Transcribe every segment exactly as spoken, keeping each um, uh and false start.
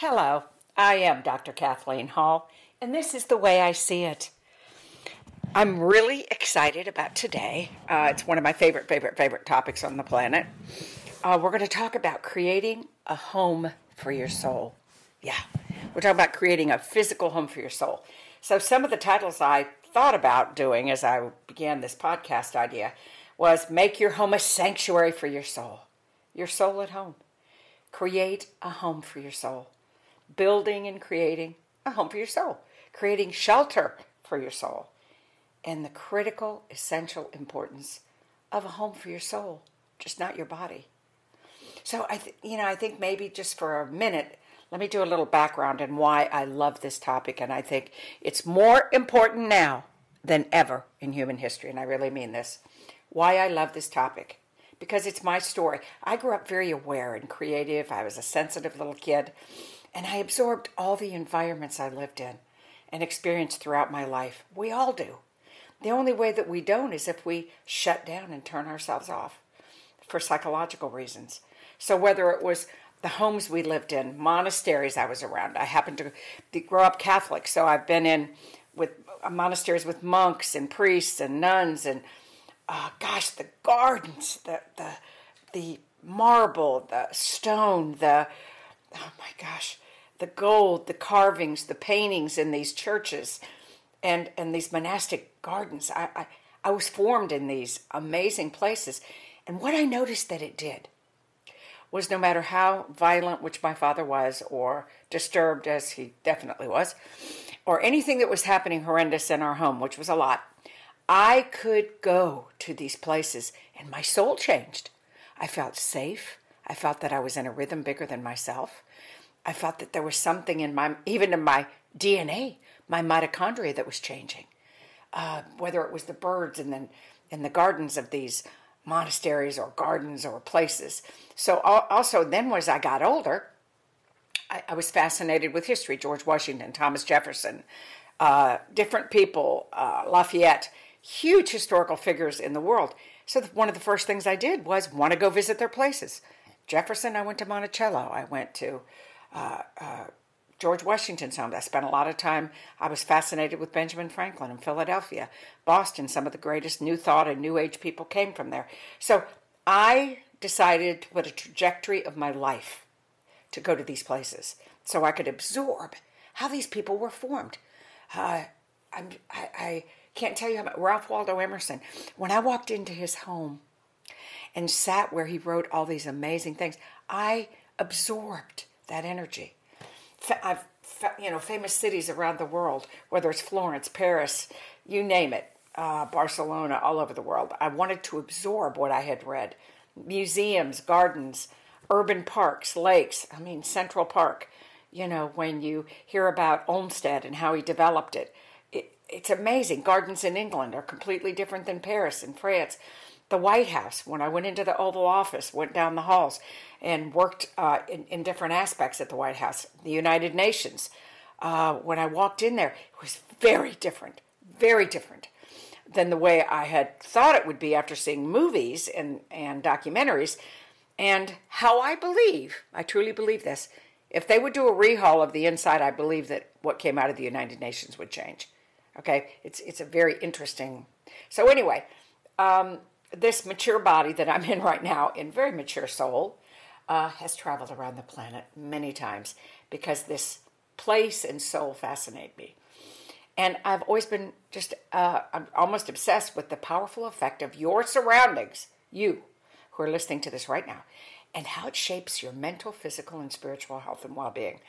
Hello, I am Doctor Kathleen Hall, and this is The Way I See It. I'm really excited about today. Uh, it's one of my favorite, favorite, favorite topics on the planet. Uh, we're going to talk about creating a home for your soul. Yeah, we're talking about creating a physical home for your soul. So some of the titles I thought about doing as I began this podcast idea was Make Your Home a Sanctuary for Your Soul. Your soul at home. Create a home for your soul. Building and creating a home for your soul, creating shelter for your soul, and the critical, essential importance of a home for your soul, just not your body. So I, th- you know, I think maybe just for a minute, let me do a little background and why I love this topic, and I think it's more important now than ever in human history, and I really mean this. Why I love this topic, because it's my story. I grew up very aware and creative. I was a sensitive little kid. And I absorbed all the environments I lived in and experienced throughout my life. We all do. The only way that we don't is if we shut down and turn ourselves off for psychological reasons. So whether it was the homes we lived in, monasteries I was around, I happened to grow up Catholic, so I've been in with monasteries with monks and priests and nuns and, uh, gosh, the gardens, the, the, the marble, the stone, the... Oh my gosh, the gold, the carvings, the paintings in these churches and, and these monastic gardens. I, I, I was formed in these amazing places. And what I noticed that it did was no matter how violent, which my father was, or disturbed, as he definitely was, or anything that was happening horrendous in our home, which was a lot, I could go to these places and my soul changed. I felt safe. I felt that I was in a rhythm bigger than myself. I felt that there was something in my, even in my D N A, my mitochondria that was changing. Uh, whether it was the birds and then in the gardens of these monasteries or gardens or places. So also then as I got older, I, I was fascinated with history. George Washington, Thomas Jefferson, uh, different people, uh, Lafayette, huge historical figures in the world. So one of the first things I did was want to go visit their places. Jefferson, I went to Monticello. I went to uh, uh, George Washington's home. I spent a lot of time. I was fascinated with Benjamin Franklin in Philadelphia, Boston. Some of the greatest New Thought and New Age people came from there. So I decided what a trajectory of my life to go to these places so I could absorb how these people were formed. Uh, I'm, I, I can't tell you how much. Ralph Waldo Emerson, when I walked into his home, and sat where he wrote all these amazing things, I absorbed that energy. I've, you know, famous cities around the world, whether it's Florence, Paris, you name it, uh, Barcelona, all over the world. I wanted to absorb what I had read. Museums, gardens, urban parks, lakes, I mean, Central Park. You know, when you hear about Olmsted and how he developed it, it it's amazing. Gardens in England are completely different than Paris and France. The White House, when I went into the Oval Office, went down the halls and worked uh, in, in different aspects at the White House. The United Nations, uh, when I walked in there, it was very different, very different than the way I had thought it would be after seeing movies and, and documentaries. And how I believe, I truly believe this, if they would do a rehaul of the inside, I believe that what came out of the United Nations would change. Okay? It's, it's a very interesting... So anyway... Um, This mature body that I'm in right now, and very mature soul, uh, has traveled around the planet many times because this place and soul fascinate me. And I've always been just, uh, I'm almost obsessed with the powerful effect of your surroundings, you who are listening to this right now, and how it shapes your mental, physical, and spiritual health and well-being.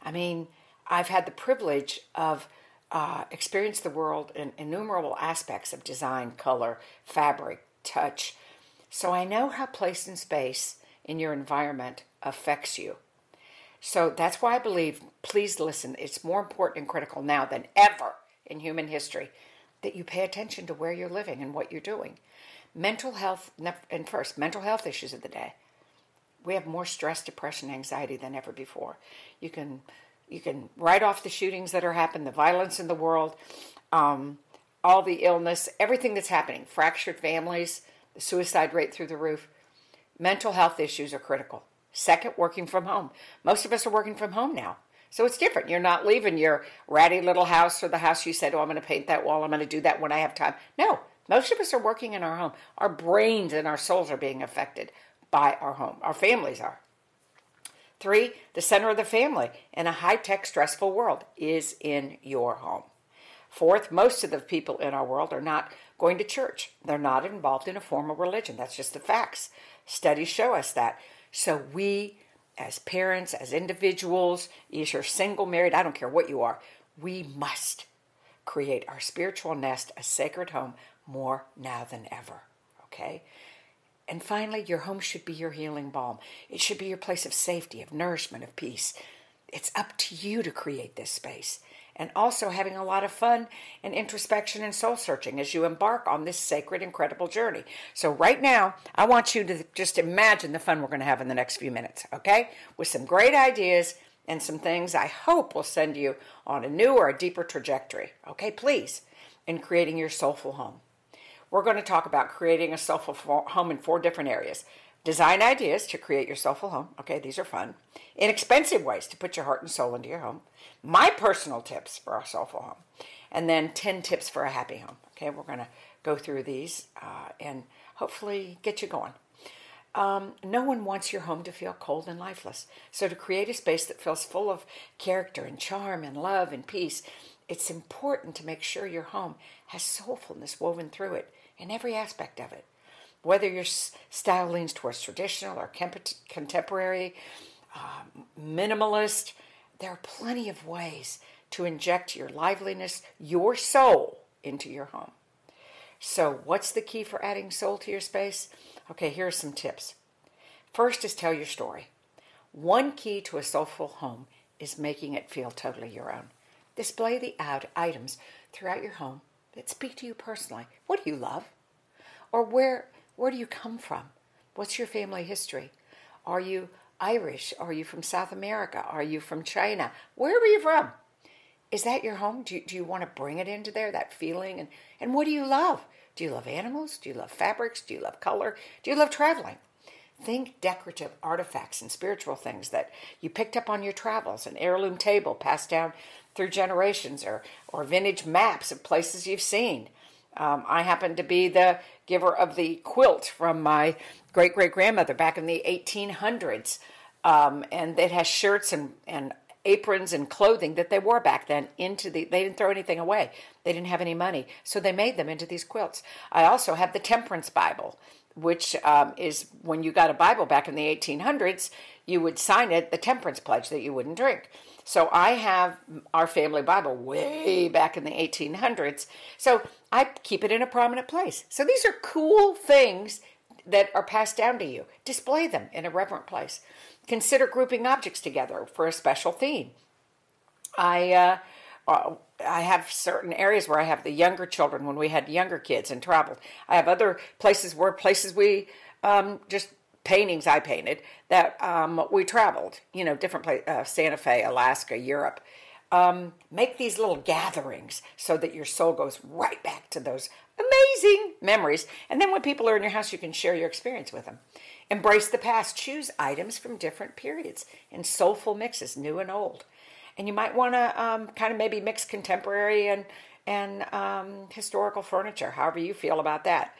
I mean, I've had the privilege of uh, experiencing the world in innumerable aspects of design, color, fabric, touch. So I know how place and space in your environment affects you. So that's why I believe, please listen, it's more important and critical now than ever in human history that you pay attention to where you're living and what you're doing. Mental health, and first, mental health issues of the day. We have more stress, depression, anxiety than ever before. You can you can write off the shootings that are happening, the violence in the world, um, all the illness, everything that's happening, fractured families, the suicide rate through the roof. Mental health issues are critical. Second, working from home. Most of us are working from home now. So it's different. You're not leaving your ratty little house or the house you said, oh, I'm going to paint that wall. I'm going to do that when I have time. No, most of us are working in our home. Our brains and our souls are being affected by our home. Our families are. Three, the center of the family in a high-tech, stressful world is in your home. Fourth, most of the people in our world are not going to church. They're not involved in a formal religion. That's just the facts. Studies show us that. So we, as parents, as individuals, if you're single, married, I don't care what you are, we must create our spiritual nest, a sacred home, more now than ever, okay? And finally, your home should be your healing balm. It should be your place of safety, of nourishment, of peace. It's up to you to create this space. And also having a lot of fun and introspection and soul searching as you embark on this sacred, incredible journey. So right now, I want you to just imagine the fun we're going to have in the next few minutes, okay? With some great ideas and some things I hope will send you on a new or a deeper trajectory, okay, please, in creating your soulful home. We're going to talk about creating a soulful home in four different areas. Design ideas to create your soulful home. Okay, these are fun. Inexpensive ways to put your heart and soul into your home. My personal tips for our soulful home. And then ten tips for a happy home. Okay, we're going to go through these uh, and hopefully get you going. Um, no one wants your home to feel cold and lifeless. So to create a space that feels full of character and charm and love and peace, it's important to make sure your home has soulfulness woven through it in every aspect of it. Whether your style leans towards traditional or contemporary, um, minimalist, there are plenty of ways to inject your liveliness, your soul, into your home. So what's the key for adding soul to your space? Okay, here are some tips. First is tell your story. One key to a soulful home is making it feel totally your own. Display the out items throughout your home that speak to you personally. What do you love? Or where... Where do you come from? What's your family history? Are you Irish? Are you from South America? Are you from China? Wherever you're from. Is that your home? Do you, do you want to bring it into there, that feeling? And, and what do you love? Do you love animals? Do you love fabrics? Do you love color? Do you love traveling? Think decorative artifacts and spiritual things that you picked up on your travels, an heirloom table passed down through generations, or, or vintage maps of places you've seen. Um, I happen to be the giver of the quilt from my great-great-grandmother back in the eighteen hundreds, um, and it has shirts and, and aprons and clothing that they wore back then. Into the They didn't throw anything away. They didn't have any money, so they made them into these quilts. I also have the Temperance Bible, which um, is when you got a Bible back in the eighteen hundreds, you would sign it, the Temperance Pledge, that you wouldn't drink. So I have our family Bible way back in the eighteen hundreds. So I keep it in a prominent place. So these are cool things that are passed down to you. Display them in a reverent place. Consider grouping objects together for a special theme. I... Uh, uh, I have certain areas where I have the younger children when we had younger kids and traveled. I have other places where places we um, just paintings I painted that um, we traveled, you know, different places, uh, Santa Fe, Alaska, Europe. Um, make these little gatherings so that your soul goes right back to those amazing memories. And then when people are in your house, you can share your experience with them. Embrace the past. Choose items from different periods in soulful mixes, new and old. And you might want to um, kind of maybe mix contemporary and, and um, historical furniture, however you feel about that.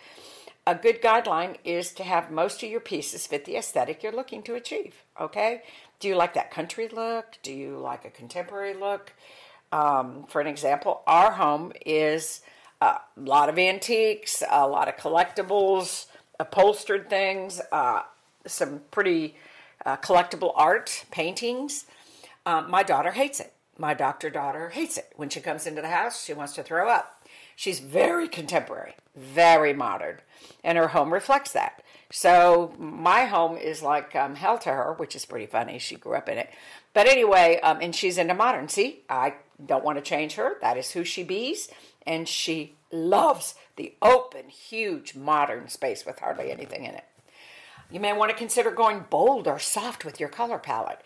A good guideline is to have most of your pieces fit the aesthetic you're looking to achieve, okay? Do you like that country look? Do you like a contemporary look? Um, for an example, our home is a lot of antiques, a lot of collectibles, upholstered things, uh, some pretty uh, collectible art, paintings. Um, my daughter hates it. My doctor daughter hates it. When she comes into the house, she wants to throw up. She's very contemporary, very modern, and her home reflects that. So my home is like um, hell to her, which is pretty funny. She grew up in it. But anyway, um, and she's into modern. See, I don't want to change her. That is who she bees, and she loves the open, huge, modern space with hardly anything in it. You may want to consider going bold or soft with your color palette.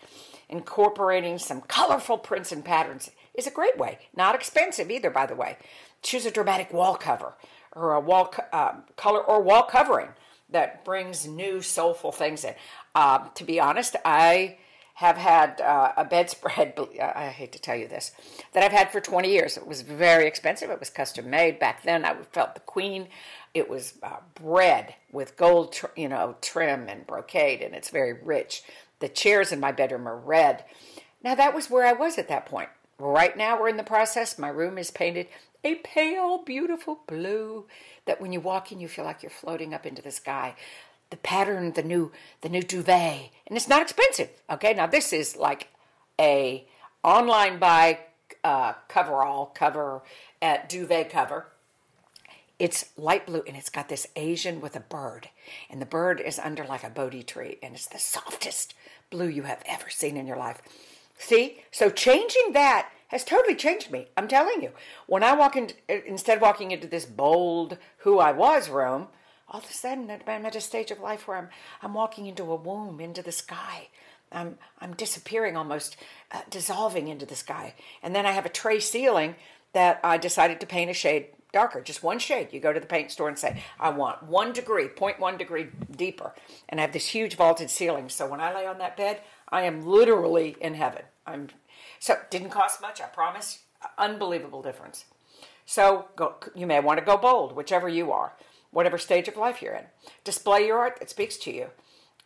Incorporating some colorful prints and patterns is a great way. Not expensive either, by the way. Choose a dramatic wall cover or a wall co- uh, color or wall covering that brings new soulful things in. Um, to be honest, I have had uh, a bedspread, I hate to tell you this, that I've had for twenty years. It was very expensive. It was custom made. Back then, I felt the queen. It was uh, bread with gold, tr- you know, trim and brocade, and it's very rich. The chairs in my bedroom are red. Now, that was where I was at that point. Right now, we're in the process. My room is painted a pale, beautiful blue that when you walk in, you feel like you're floating up into the sky. The pattern, the new the new duvet, and it's not expensive, okay? Now, this is like a online buy uh, coverall cover at duvet cover. It's light blue, and it's got this Asian with a bird, and the bird is under like a Bodhi tree, and it's the softest blue you have ever seen in your life. See? So changing that has totally changed me. I'm telling you. When I walk in, instead of walking into this bold who I was room, all of a sudden, I'm at a stage of life where I'm I'm walking into a womb, into the sky. I'm I'm disappearing almost, uh, dissolving into the sky. And then I have a tray ceiling that I decided to paint a shade darker, just one shade. You go to the paint store and say, I want one degree, zero point one degree deeper. And I have this huge vaulted ceiling. So when I lay on that bed, I am literally in heaven. I'm so didn't cost much, I promise. Unbelievable difference. So go, you may want to go bold, whichever you are. Whatever stage of life you're in. Display your art that speaks to you.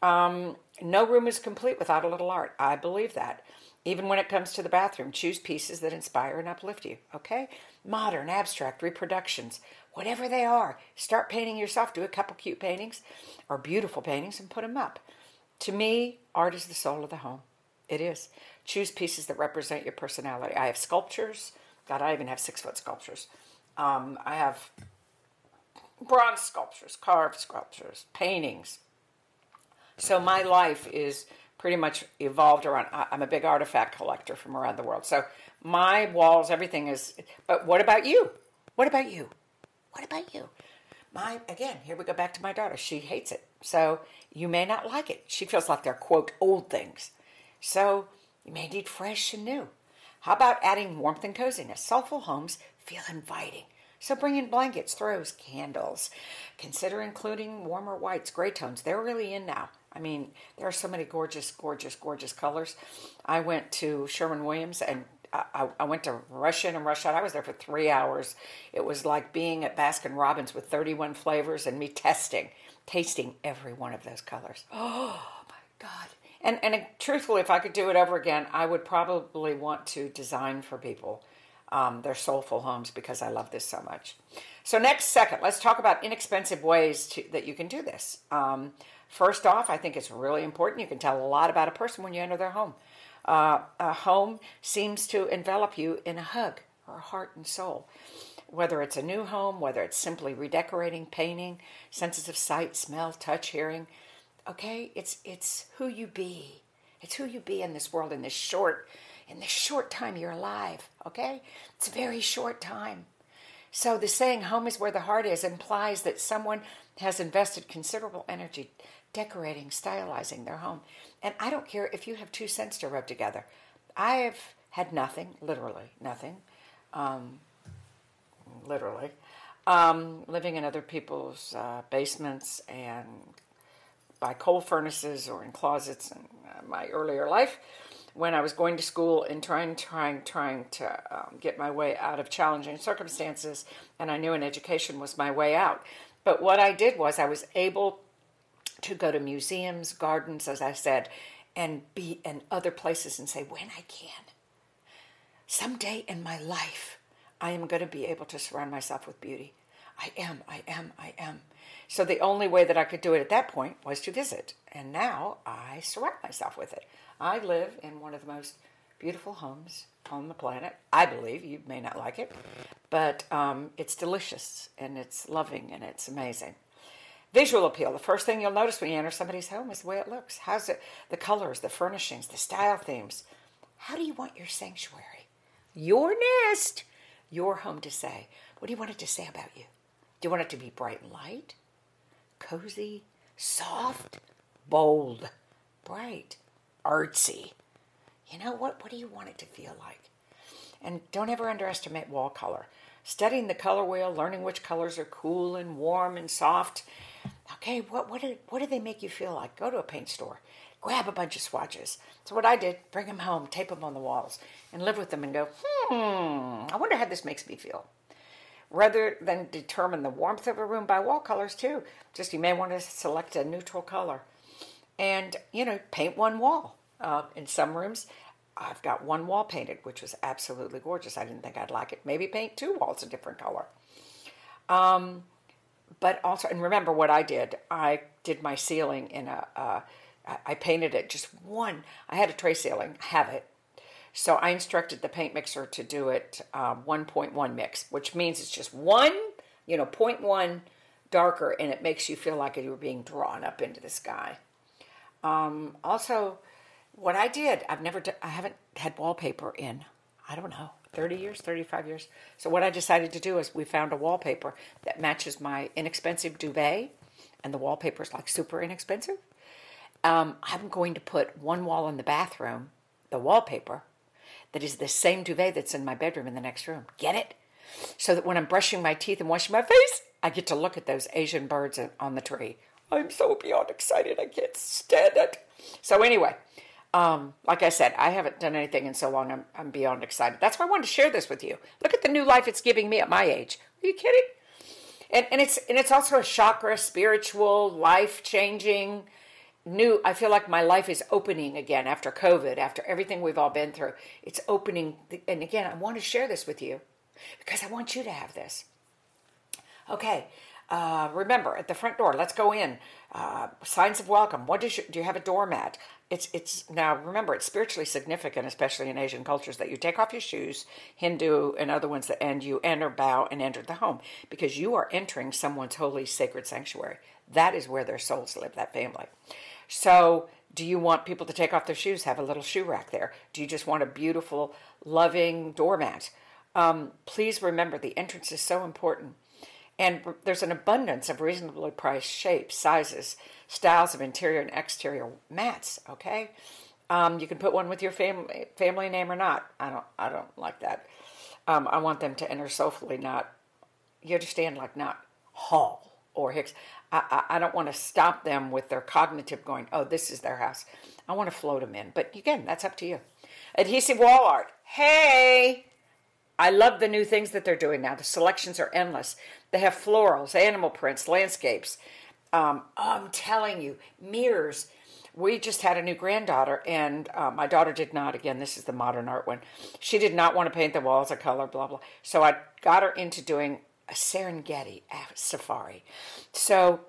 Um, no room is complete without a little art. I believe that. Even when it comes to the bathroom, choose pieces that inspire and uplift you, okay? Modern, abstract, reproductions, whatever they are. Start painting yourself. Do a couple cute paintings or beautiful paintings and put them up. To me, art is the soul of the home. It is. Choose pieces that represent your personality. I have sculptures. God, I even have six-foot sculptures. Um, I have... bronze sculptures, carved sculptures, paintings. So my life is pretty much evolved around, I'm a big artifact collector from around the world. So my walls, everything is, but what about you? What about you? What about you? My, again, here we go back to my daughter. She hates it. So you may not like it. She feels like they're, quote, old things. So you may need fresh and new. How about adding warmth and coziness? Soulful homes feel inviting. So bring in blankets, throws, candles. Consider including warmer whites, gray tones. They're really in now. I mean, there are so many gorgeous, gorgeous, gorgeous colors. I went to Sherwin Williams and I, I went to rush in and rush out. I was there for three hours. It was like being at Baskin Robbins with thirty-one flavors and me testing, tasting every one of those colors. Oh my God. And, and truthfully, if I could do it over again, I would probably want to design for people. Um, their soulful homes because I love this so much. So next second, let's talk about inexpensive ways to, that you can do this. Um, first off, I think it's really important. You can tell a lot about a person when you enter their home. Uh, a home seems to envelop you in a hug or a heart and soul. Whether it's a new home, whether it's simply redecorating, painting, senses of sight, smell, touch, hearing. Okay, it's it's who you be. It's who you be in this world in this short In the short time you're alive, okay? It's a very short time. So the saying, home is where the heart is, implies that someone has invested considerable energy decorating, stylizing their home. And I don't care if you have two cents to rub together. I have had nothing, literally nothing, um, literally, um, living in other people's uh, basements and by coal furnaces or in closets in uh, my earlier life. When I was going to school and trying, trying, trying to um, get my way out of challenging circumstances, and I knew an education was my way out. But what I did was I was able to go to museums, gardens, as I said, and be in other places and say, when I can, someday in my life, I am going to be able to surround myself with beauty. I am, I am, I am. So the only way that I could do it at that point was to visit. And now I surround myself with it. I live in one of the most beautiful homes on the planet. I believe. You may not like it, but um, it's delicious, and it's loving, and it's amazing. Visual appeal. The first thing you'll notice when you enter somebody's home is the way it looks. How's it? The colors, the furnishings, the style themes. How do you want your sanctuary, your nest, your home to say? What do you want it to say about you? Do you want it to be bright and light, cozy, soft, bold, bright, artsy? You know what? What do you want it to feel like? And don't ever underestimate wall color. Studying the color wheel, learning which colors are cool and warm and soft, okay, what what do, what do they make you feel like? Go to a paint store. Grab a bunch of swatches. So what I did, bring them home, tape them on the walls, and live with them and go, hmm, I wonder how this makes me feel. Rather than determine the warmth of a room by wall colors, too. Just you may want to select a neutral color. And, you know, paint one wall. Uh, in some rooms, I've got one wall painted, which was absolutely gorgeous. I didn't think I'd like it. Maybe paint two walls a different color. Um, but also, and remember what I did. I did my ceiling in a... a I painted it just one. I had a tray ceiling. I have it. So I instructed the paint mixer to do it uh, one point one mix, which means it's just one, you know, zero point one darker, and it makes you feel like you were being drawn up into the sky. Um, also, what I did, I've never, do, I haven't had wallpaper in, I don't know, thirty years, thirty-five years. So what I decided to do is we found a wallpaper that matches my inexpensive duvet, and the wallpaper is like super inexpensive. Um, I'm going to put one wall in the bathroom, the wallpaper, that is the same duvet that's in my bedroom in the next room. Get it? So that when I'm brushing my teeth and washing my face, I get to look at those Asian birds on the tree. I'm so beyond excited. I can't stand it. So anyway, um, like I said, I haven't done anything in so long. I'm, I'm beyond excited. That's why I wanted to share this with you. Look at the new life it's giving me at my age. Are you kidding? And, and it's and it's also a chakra, spiritual, life-changing new. I feel like my life is opening again after COVID, after everything we've all been through. It's opening. And again, I want to share this with you because I want you to have this. Okay. Uh, remember, at the front door, let's go in. Uh, signs of welcome. What does you, do you have a doormat? It's, it's now, remember, it's spiritually significant, especially in Asian cultures, that you take off your shoes, Hindu and other ones, that and you enter, bow, and enter the home because you are entering someone's holy, sacred sanctuary. That is where their souls live, that family. So do you want people to take off their shoes? Have a little shoe rack there. Do you just want a beautiful, loving doormat? Um, please remember the entrance is so important. And there's an abundance of reasonably priced shapes, sizes, styles of interior and exterior mats, okay? Um, you can put one with your family family name or not. I don't I don't like that. Um, I want them to enter soulfully, not, you understand, like not Hall or Hicks. I, I don't want to stop them with their cognitive going, oh, this is their house. I want to float them in. But again, that's up to you. Adhesive wall art. Hey! I love the new things that they're doing now. The selections are endless. They have florals, animal prints, landscapes. Um, I'm telling you, mirrors. We just had a new granddaughter, and uh, my daughter did not, again, this is the modern art one. She did not want to paint the walls a color, blah, blah. So I got her into doing a Serengeti safari. So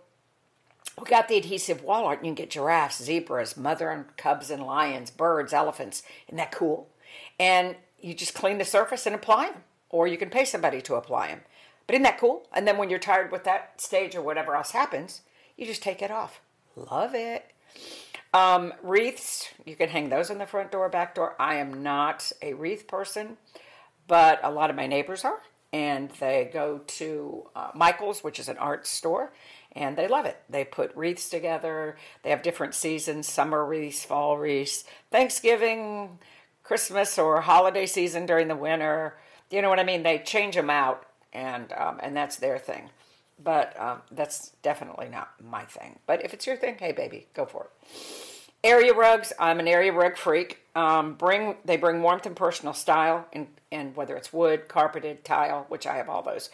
we got the adhesive wall art. You can get giraffes, zebras, mother and cubs and lions, birds, elephants. Isn't that cool? And you just clean the surface and apply them. Or you can pay somebody to apply them. But isn't that cool? And then when you're tired with that stage or whatever else happens, you just take it off. Love it. Um, wreaths. You can hang those in the front door, back door. I am not a wreath person, but a lot of my neighbors are. And they go to uh, Michaels, which is an art store, and they love it. They put wreaths together. They have different seasons, summer wreaths, fall wreaths, Thanksgiving, Christmas, or holiday season during the winter. You know what I mean? They change them out, and um, and that's their thing. But um, that's definitely not my thing. But if it's your thing, hey, baby, go for it. Area rugs. I'm an area rug freak. Um, bring they bring warmth and personal style, and, and whether it's wood, carpeted, tile, which I have all those.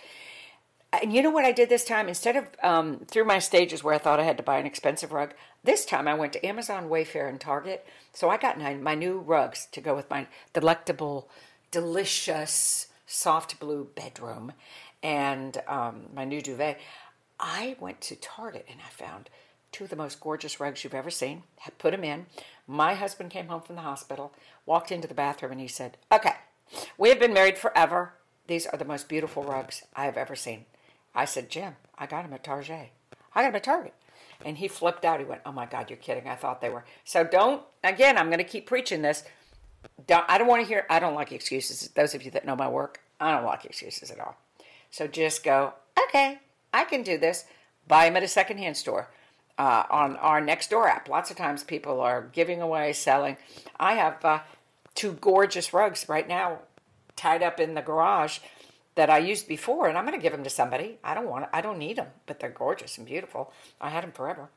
And you know what I did this time? Instead of um, through my stages where I thought I had to buy an expensive rug, this time I went to Amazon, Wayfair, and Target. So I got my, my new rugs to go with my delectable, delicious, soft blue bedroom and um, my new duvet. I went to Target and I found two of the most gorgeous rugs you've ever seen. I put them in. My husband came home from the hospital, walked into the bathroom, and he said, okay, we have been married forever. These are the most beautiful rugs I have ever seen. I said, Jim, I got them at Target. I got them at Target. And he flipped out. He went, oh, my God, you're kidding. I thought they were. So don't, again, I'm going to keep preaching this. Don't, I don't want to hear, I don't like excuses. Those of you that know my work, I don't like excuses at all. So just go, okay, I can do this. Buy them at a secondhand store. Uh, on our Nextdoor app. Lots of times people are giving away, selling. I have uh, two gorgeous rugs right now tied up in the garage that I used before, and I'm going to give them to somebody. I don't want, I don't need them, but they're gorgeous and beautiful. I had them forever.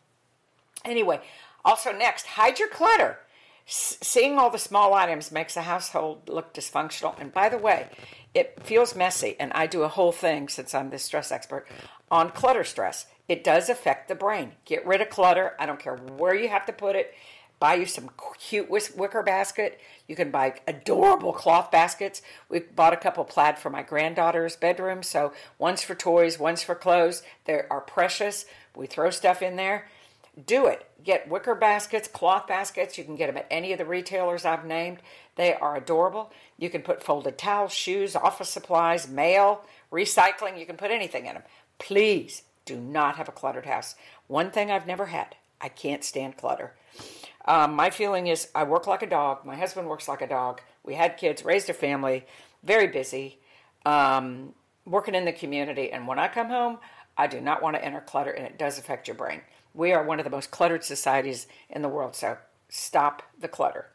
Anyway, also next, hide your clutter. S- seeing all the small items makes a household look dysfunctional. And by the way, it feels messy, and I do a whole thing, since I'm this stress expert, on clutter stress. It does affect the brain. Get rid of clutter. I don't care where you have to put it. Buy you some cute wicker basket. You can buy adorable cloth baskets. We bought a couple plaid for my granddaughter's bedroom. So one's for toys, one's for clothes. They are precious. We throw stuff in there. Do it. Get wicker baskets, cloth baskets. You can get them at any of the retailers I've named. They are adorable. You can put folded towels, shoes, office supplies, mail, recycling. You can put anything in them. Please do not have a cluttered house. One thing I've never had. I can't stand clutter. Um, my feeling is I work like a dog. My husband works like a dog. We had kids, raised a family, very busy, um, working in the community. And when I come home, I do not want to enter clutter, and it does affect your brain. We are one of the most cluttered societies in the world, so stop the clutter.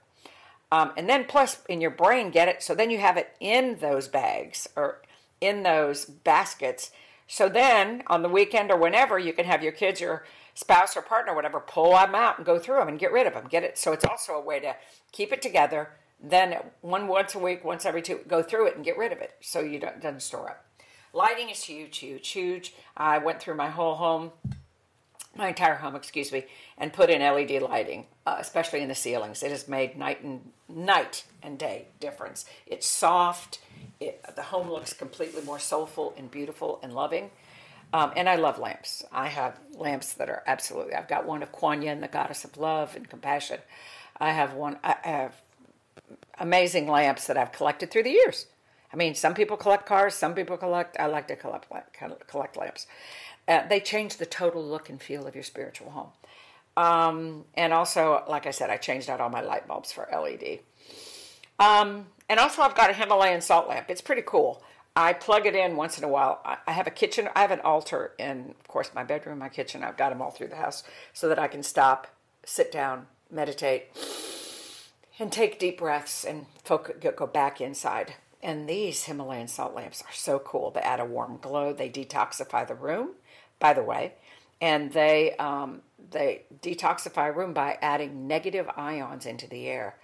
Um, and then plus in your brain, get it, so then you have it in those bags or in those baskets. So then on the weekend or whenever, you can have your kids or spouse or partner, or whatever, pull them out and go through them and get rid of them. Get it. So it's also a way to keep it together. Then one once a week, once every two, go through it and get rid of it so you don't doesn't store up. Lighting is huge, huge, huge. I went through my whole home, my entire home, excuse me, and put in L E D lighting, uh, especially in the ceilings. It has made night and night and day difference. It's soft. It, the home looks completely more soulful and beautiful and loving. Um, and I love lamps. I have lamps that are absolutely, I've got one of Kuan Yin, the goddess of love and compassion. I have one, I have amazing lamps that I've collected through the years. I mean, some people collect cars, some people collect, I like to collect, collect lamps. Uh, they change the total look and feel of your spiritual home. Um, and also, like I said, I changed out all my light bulbs for L E D. Um, and also I've got a Himalayan salt lamp. It's pretty cool. I plug it in once in a while. I have a kitchen. I have an altar in, of course, my bedroom, my kitchen. I've got them all through the house so that I can stop, sit down, meditate, and take deep breaths and focus, go back inside. And these Himalayan salt lamps are so cool. They add a warm glow. They detoxify the room, by the way. And they um, they detoxify a room by adding negative ions into the air.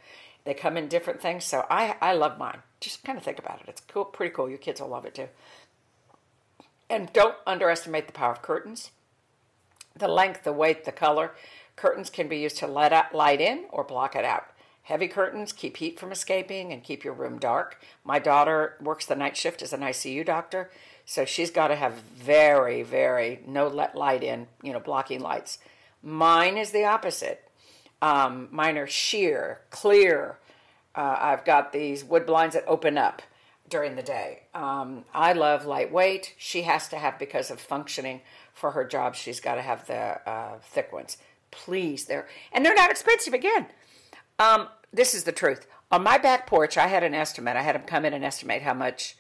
They come in different things, so I, I love mine. Just kind of think about it. It's cool, pretty cool. Your kids will love it too. And don't underestimate the power of curtains. The length, the weight, the color. Curtains can be used to let out, light in or block it out. Heavy curtains keep heat from escaping and keep your room dark. My daughter works the night shift as an I C U doctor, so she's got to have very, very no let light in, you know, blocking lights. Mine is the opposite. Um, mine are sheer, clear. Uh, I've got these wood blinds that open up during the day. Um, I love lightweight. She has to have, because of functioning for her job, she's got to have the uh, thick ones. Please, they're and they're not expensive again. Um, this is the truth. On my back porch, I had an estimate. I had them come in and estimate how much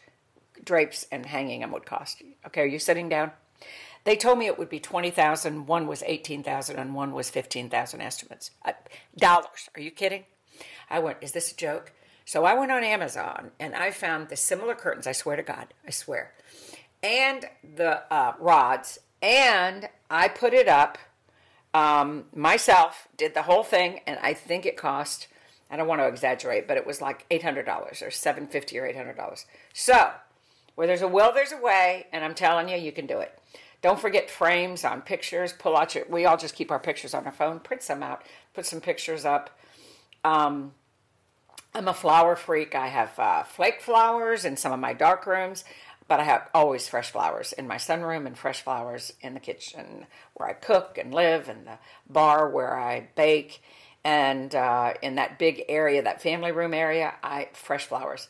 drapes and hanging them would cost. Okay, are you sitting down? They told me it would be twenty thousand dollars, one was eighteen thousand dollars, and one was fifteen thousand dollars estimates. Uh, dollars. Are you kidding? I went, is this a joke? So I went on Amazon, and I found the similar curtains, I swear to God, I swear, and the uh, rods, and I put it up um, myself, did the whole thing, and I think it cost, I don't want to exaggerate, but it was like eight hundred dollars or seven hundred fifty dollars or eight hundred dollars. So where there's a will, there's a way, and I'm telling you, you can do it. Don't forget frames on pictures. Pull out your, we all just keep our pictures on our phone. Print some out. Put some pictures up. Um, I'm a flower freak. I have uh, flake flowers in some of my dark rooms, but I have always fresh flowers in my sunroom and fresh flowers in the kitchen where I cook and live, and the bar where I bake. And uh, in that big area, that family room area, I fresh flowers.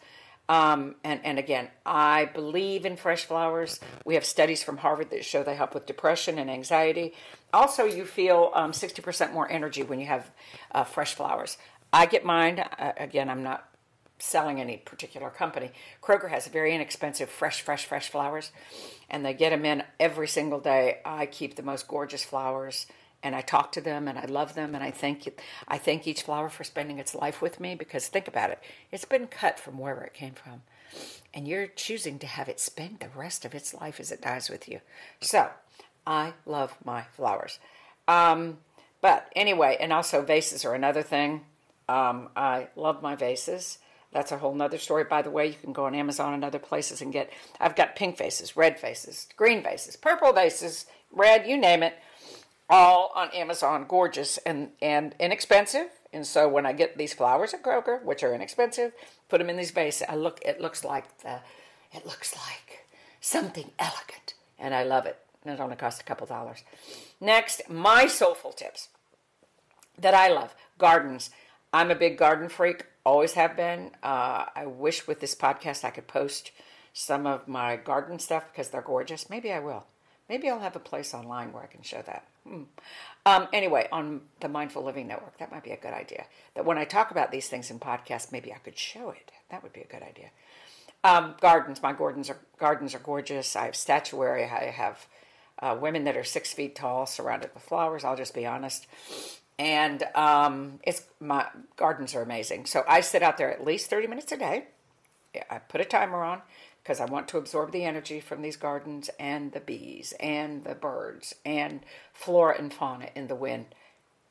Um, and, and again, I believe in fresh flowers. We have studies from Harvard that show they help with depression and anxiety. Also, you feel um, sixty percent more energy when you have uh, fresh flowers. I get mine. Uh, again, I'm not selling any particular company. Kroger has very inexpensive fresh, fresh, fresh flowers, and they get them in every single day. I keep the most gorgeous flowers and I talk to them, and I love them, and I thank I thank each flower for spending its life with me, because think about it. It's been cut from wherever it came from, and you're choosing to have it spend the rest of its life as it dies with you. So I love my flowers. Um, but anyway, and also vases are another thing. Um, I love my vases. That's a whole nother story. By the way, you can go on Amazon and other places and get, I've got pink vases, red vases, green vases, purple vases, red, you name it, all on Amazon, gorgeous and, and inexpensive. And so when I get these flowers at Kroger, which are inexpensive, put them in these vases. I look, it looks like the, it looks like something elegant, and I love it. And it only costs a couple dollars. Next, my soulful tips that I love. Gardens. I'm a big garden freak. Always have been. Uh, I wish with this podcast I could post some of my garden stuff because they're gorgeous. Maybe I will. Maybe I'll have a place online where I can show that. Hmm. Um, anyway, on the Mindful Living Network, that might be a good idea. That when I talk about these things in podcasts, maybe I could show it. That would be a good idea. Um, gardens. My gardens are gardens are gorgeous. I have statuary. I have uh, women that are six feet tall surrounded with flowers. I'll just be honest. And um, it's my gardens are amazing. So I sit out there at least thirty minutes a day. I put a timer on because I want to absorb the energy from these gardens and the bees and the birds and flora and fauna in the wind.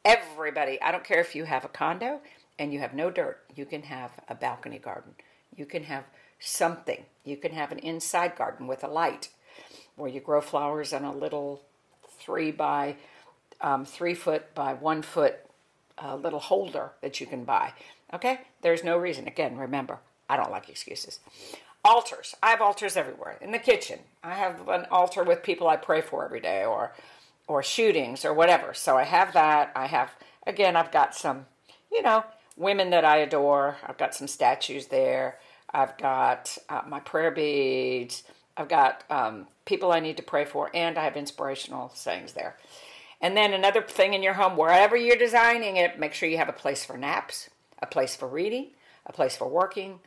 Everybody, I don't care if you have a condo and you have no dirt, you can have a balcony garden. You can have something. You can have an inside garden with a light where you grow flowers in a little three by... Um, three foot by one foot uh, little holder that you can buy. Okay? There's no reason. Again, remember, I don't like excuses. Altars. I have altars everywhere. In the kitchen. I have an altar with people I pray for every day or or shootings or whatever. So I have that. I have, again, I've got some, you know, women that I adore. I've got some statues there. I've got uh, my prayer beads. I've got um, people I need to pray for, and I have inspirational sayings there. And then another thing in your home, wherever you're designing it, make sure you have a place for naps, a place for reading, a place for working,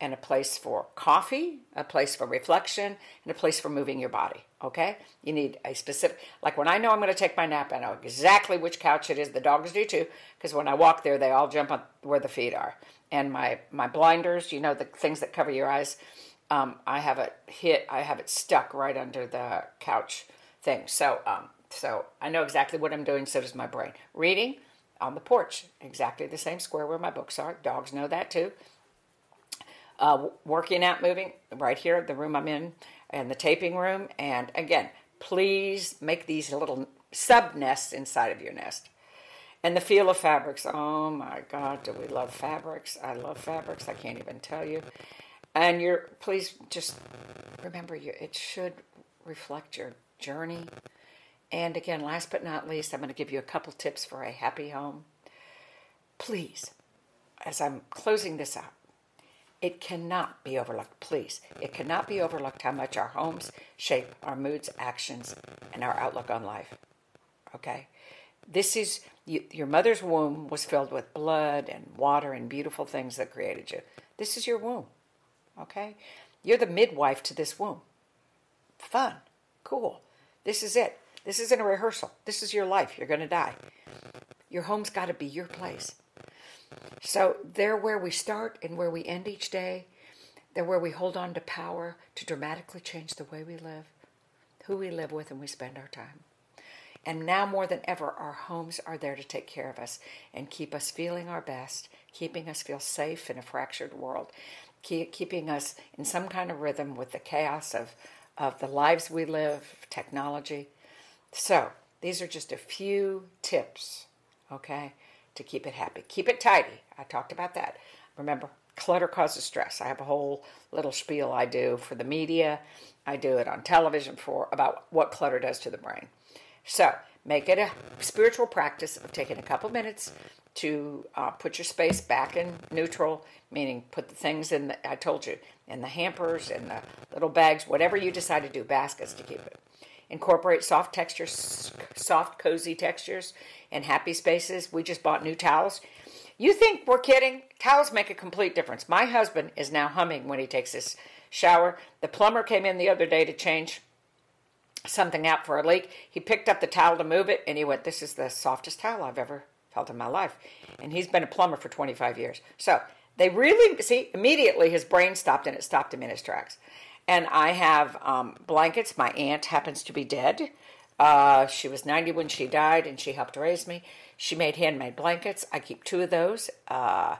and a place for coffee, a place for reflection, and a place for moving your body, okay? You need a specific, like when I know I'm going to take my nap, I know exactly which couch it is. The dogs do too, because when I walk there, they all jump on where the feet are. And my, my blinders, you know, the things that cover your eyes, um, I have it hit, I have it stuck right under the couch thing. So, um, So I know exactly what I'm doing, so does my brain. Reading on the porch, exactly the same square where my books are. Dogs know that too. Uh, working out, moving, right here, the room I'm in, and the taping room. And again, please make these little sub-nests inside of your nest. And the feel of fabrics. Oh my God, do we love fabrics? I love fabrics. I can't even tell you. And you're, please just remember, you, it should reflect your journey. And again, last but not least, I'm going to give you a couple tips for a happy home. Please, as I'm closing this up, it cannot be overlooked. Please, it cannot be overlooked how much our homes shape our moods, actions, and our outlook on life. Okay? This is, you, your mother's womb was filled with blood and water and beautiful things that created you. This is your womb. Okay? You're the midwife to this womb. Fun. Cool. This is it. This isn't a rehearsal. This is your life. You're going to die. Your home's got to be your place. So they're where we start and where we end each day. They're where we hold on to power to dramatically change the way we live, who we live with, and we spend our time. And now more than ever, our homes are there to take care of us and keep us feeling our best, keeping us feel safe in a fractured world, keep, keeping us in some kind of rhythm with the chaos of, of the lives we live, technology. So, these are just a few tips, okay, to keep it happy. Keep it tidy. I talked about that. Remember, clutter causes stress. I have a whole little spiel I do for the media. I do it on television for about what clutter does to the brain. So, make it a spiritual practice of taking a couple minutes to uh, put your space back in neutral, meaning put the things in, the, I told you, in the hampers, in the little bags, whatever you decide to do, baskets to keep it. Incorporate soft textures, soft, cozy textures and happy spaces. We just bought new towels. You think we're kidding? Towels make a complete difference. My husband is now humming when he takes his shower. The plumber came in the other day to change something out for a leak. He picked up the towel to move it, and he went, this is the softest towel I've ever felt in my life. And he's been a plumber for twenty-five years. So they really, see, immediately his brain stopped, and it stopped him in his tracks. And I have um, blankets. My aunt happens to be dead. Uh, she was ninety when she died, and she helped raise me. She made handmade blankets. I keep two of those uh,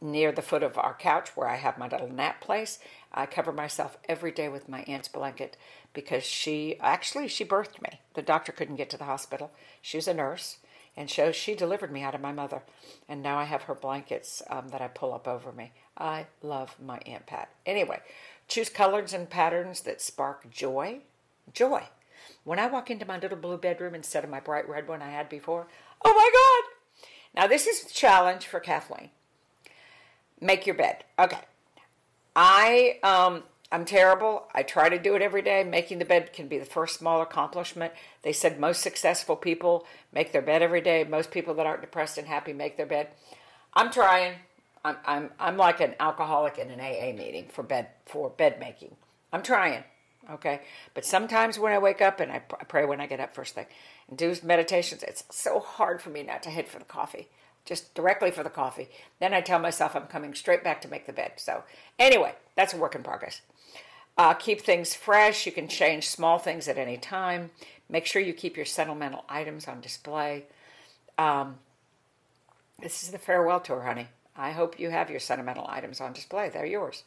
near the foot of our couch where I have my little nap place. I cover myself every day with my aunt's blanket because she, actually, she birthed me. The doctor couldn't get to the hospital. She was a nurse, and so she delivered me out of my mother. And now I have her blankets um, that I pull up over me. I love my Aunt Pat. Anyway, choose colors and patterns that spark joy. Joy. When I walk into my little blue bedroom instead of my bright red one I had before, oh my God! Now this is the challenge for Kathleen. Make your bed. Okay. I, um, I'm terrible. I try to do it every day. Making the bed can be the first small accomplishment. They said most successful people make their bed every day. Most people that aren't depressed and happy make their bed. I'm trying. I'm, I'm, I'm like an alcoholic in an A A meeting for bed, for bed making. I'm trying. Okay. But sometimes when I wake up, and I pray when I get up first thing and do meditations, it's so hard for me not to head for the coffee. Just directly for the coffee. Then I tell myself I'm coming straight back to make the bed. So anyway, that's a work in progress. Uh, keep things fresh. You can change small things at any time. Make sure you keep your sentimental items on display. Um, this is the farewell tour, honey. I hope you have your sentimental items on display. They're yours.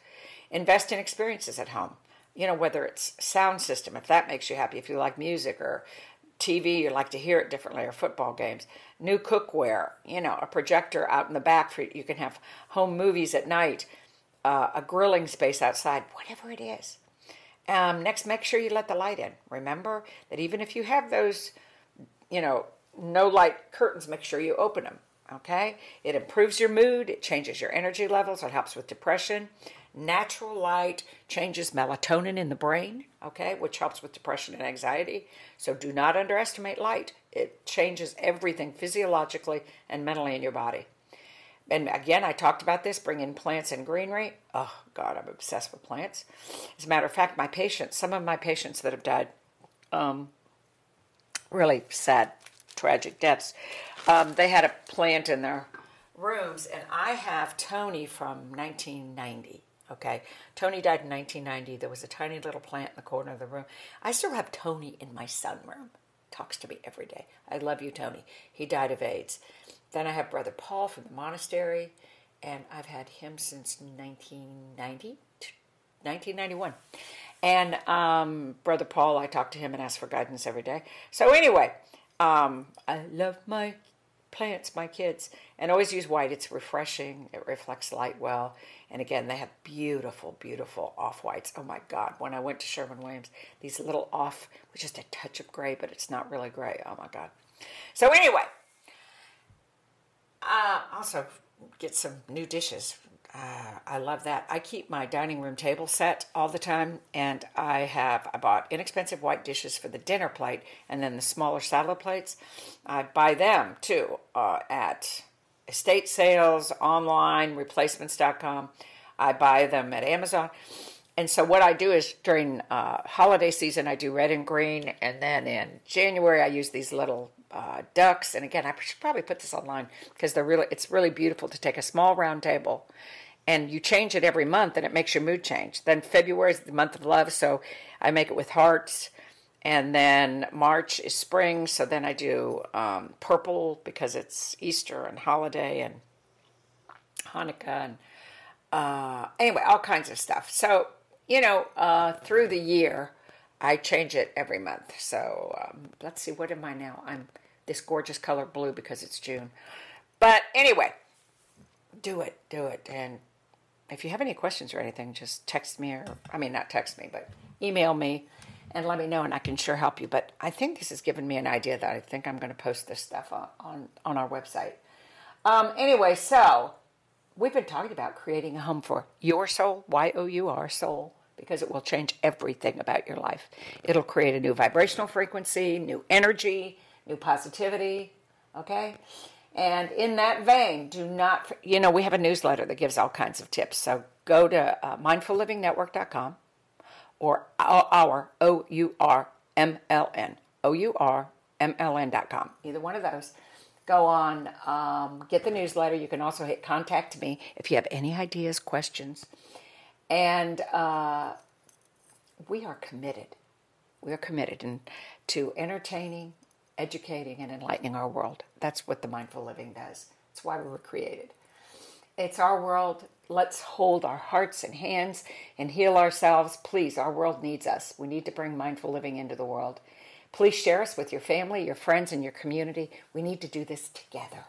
Invest in experiences at home. You know, whether it's sound system, if that makes you happy, if you like music, or T V, you like to hear it differently, or football games, new cookware, you know, a projector out in the back for you can have home movies at night, uh, a grilling space outside, whatever it is. Um, next, make sure you let the light in. Remember that even if you have those, you know, no light curtains, make sure you open them, okay? It improves your mood, it changes your energy levels, it helps with depression. Natural light changes melatonin in the brain, okay, which helps with depression and anxiety. So do not underestimate light. It changes everything physiologically and mentally in your body. And again, I talked about this, bring in plants and greenery. Oh, God, I'm obsessed with plants. As a matter of fact, my patients, some of my patients that have died, um, really sad, tragic deaths, um, they had a plant in their rooms, and I have Tony from nineteen ninety. Okay, Tony died in nineteen ninety. There was a tiny little plant in the corner of the room. I still have Tony in my sunroom. Talks to me every day. I love you, Tony. He died of AIDS. Then I have Brother Paul from the monastery, and I've had him since nineteen ninety, nineteen ninety-one. And um, Brother Paul, I talk to him and ask for guidance every day. So anyway, um, I love my plants, my kids, and always use white. It's refreshing. It reflects light well. And again, they have beautiful, beautiful off-whites. Oh my God. When I went to Sherwin Williams, these little off with just a touch of gray, but it's not really gray. Oh my God. So anyway, uh, also get some new dishes. Uh, I love that. I keep my dining room table set all the time, and I have, I bought inexpensive white dishes for the dinner plate, and then the smaller salad plates. I buy them, too, uh, at estate sales, online, replacements dot com. I buy them at Amazon. And so what I do is during uh, holiday season, I do red and green, and then in January, I use these little uh, ducks. And again, I should probably put this online because they're really, it's really beautiful to take a small round table, and you change it every month, and it makes your mood change. Then February is the month of love, so I make it with hearts. And then March is spring, so then I do um, purple because it's Easter and holiday and Hanukkah and uh, anyway, all kinds of stuff. So, you know, uh, through the year, I change it every month. So um, let's see, what am I now? I'm this gorgeous color blue because it's June. But anyway, do it, do it. And if you have any questions or anything, just text me, or I mean, not text me, but email me. And let me know, and I can sure help you. But I think this has given me an idea that I think I'm going to post this stuff on, on, on our website. Um, anyway, so we've been talking about creating a home for your soul, Y O U R, soul, because it will change everything about your life. It'll create a new vibrational frequency, new energy, new positivity, okay? And in that vein, do not, you know, we have a newsletter that gives all kinds of tips. So go to uh, mindful living network dot com. Or our, our O U R O U R M L N, O U R M L N dot com, either one of those. Go on, um, get the newsletter. You can also hit contact me if you have any ideas, questions. And uh, we are committed. We are committed in, to entertaining, educating, and enlightening our world. That's what the Mindful Living does. It's why we were created. It's our world. Let's hold our hearts and hands and heal ourselves. Please, our world needs us. We need to bring mindful living into the world. Please share us with your family, your friends, and your community. We need to do this together.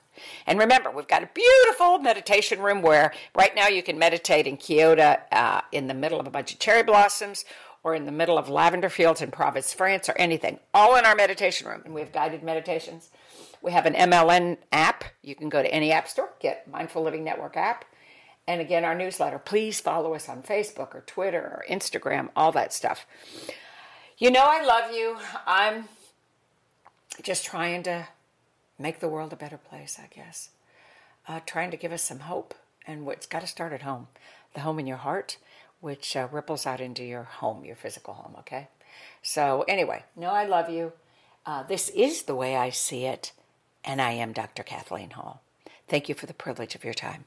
And remember, we've got a beautiful meditation room where right now you can meditate in Kyoto uh, in the middle of a bunch of cherry blossoms or in the middle of lavender fields in Provence, France, or anything, all in our meditation room. And we have guided meditations. We have an M L N app. You can go to any app store, get Mindful Living Network app. And again, our newsletter. Please follow us on Facebook or Twitter or Instagram, all that stuff. You know I love you. I'm just trying to make the world a better place, I guess. Uh, trying to give us some hope. And it's got to start at home. The home in your heart, which uh, ripples out into your home, your physical home, okay? So anyway, no, I love you. Uh, this is the way I see it. And I am Doctor Kathleen Hall. Thank you for the privilege of your time.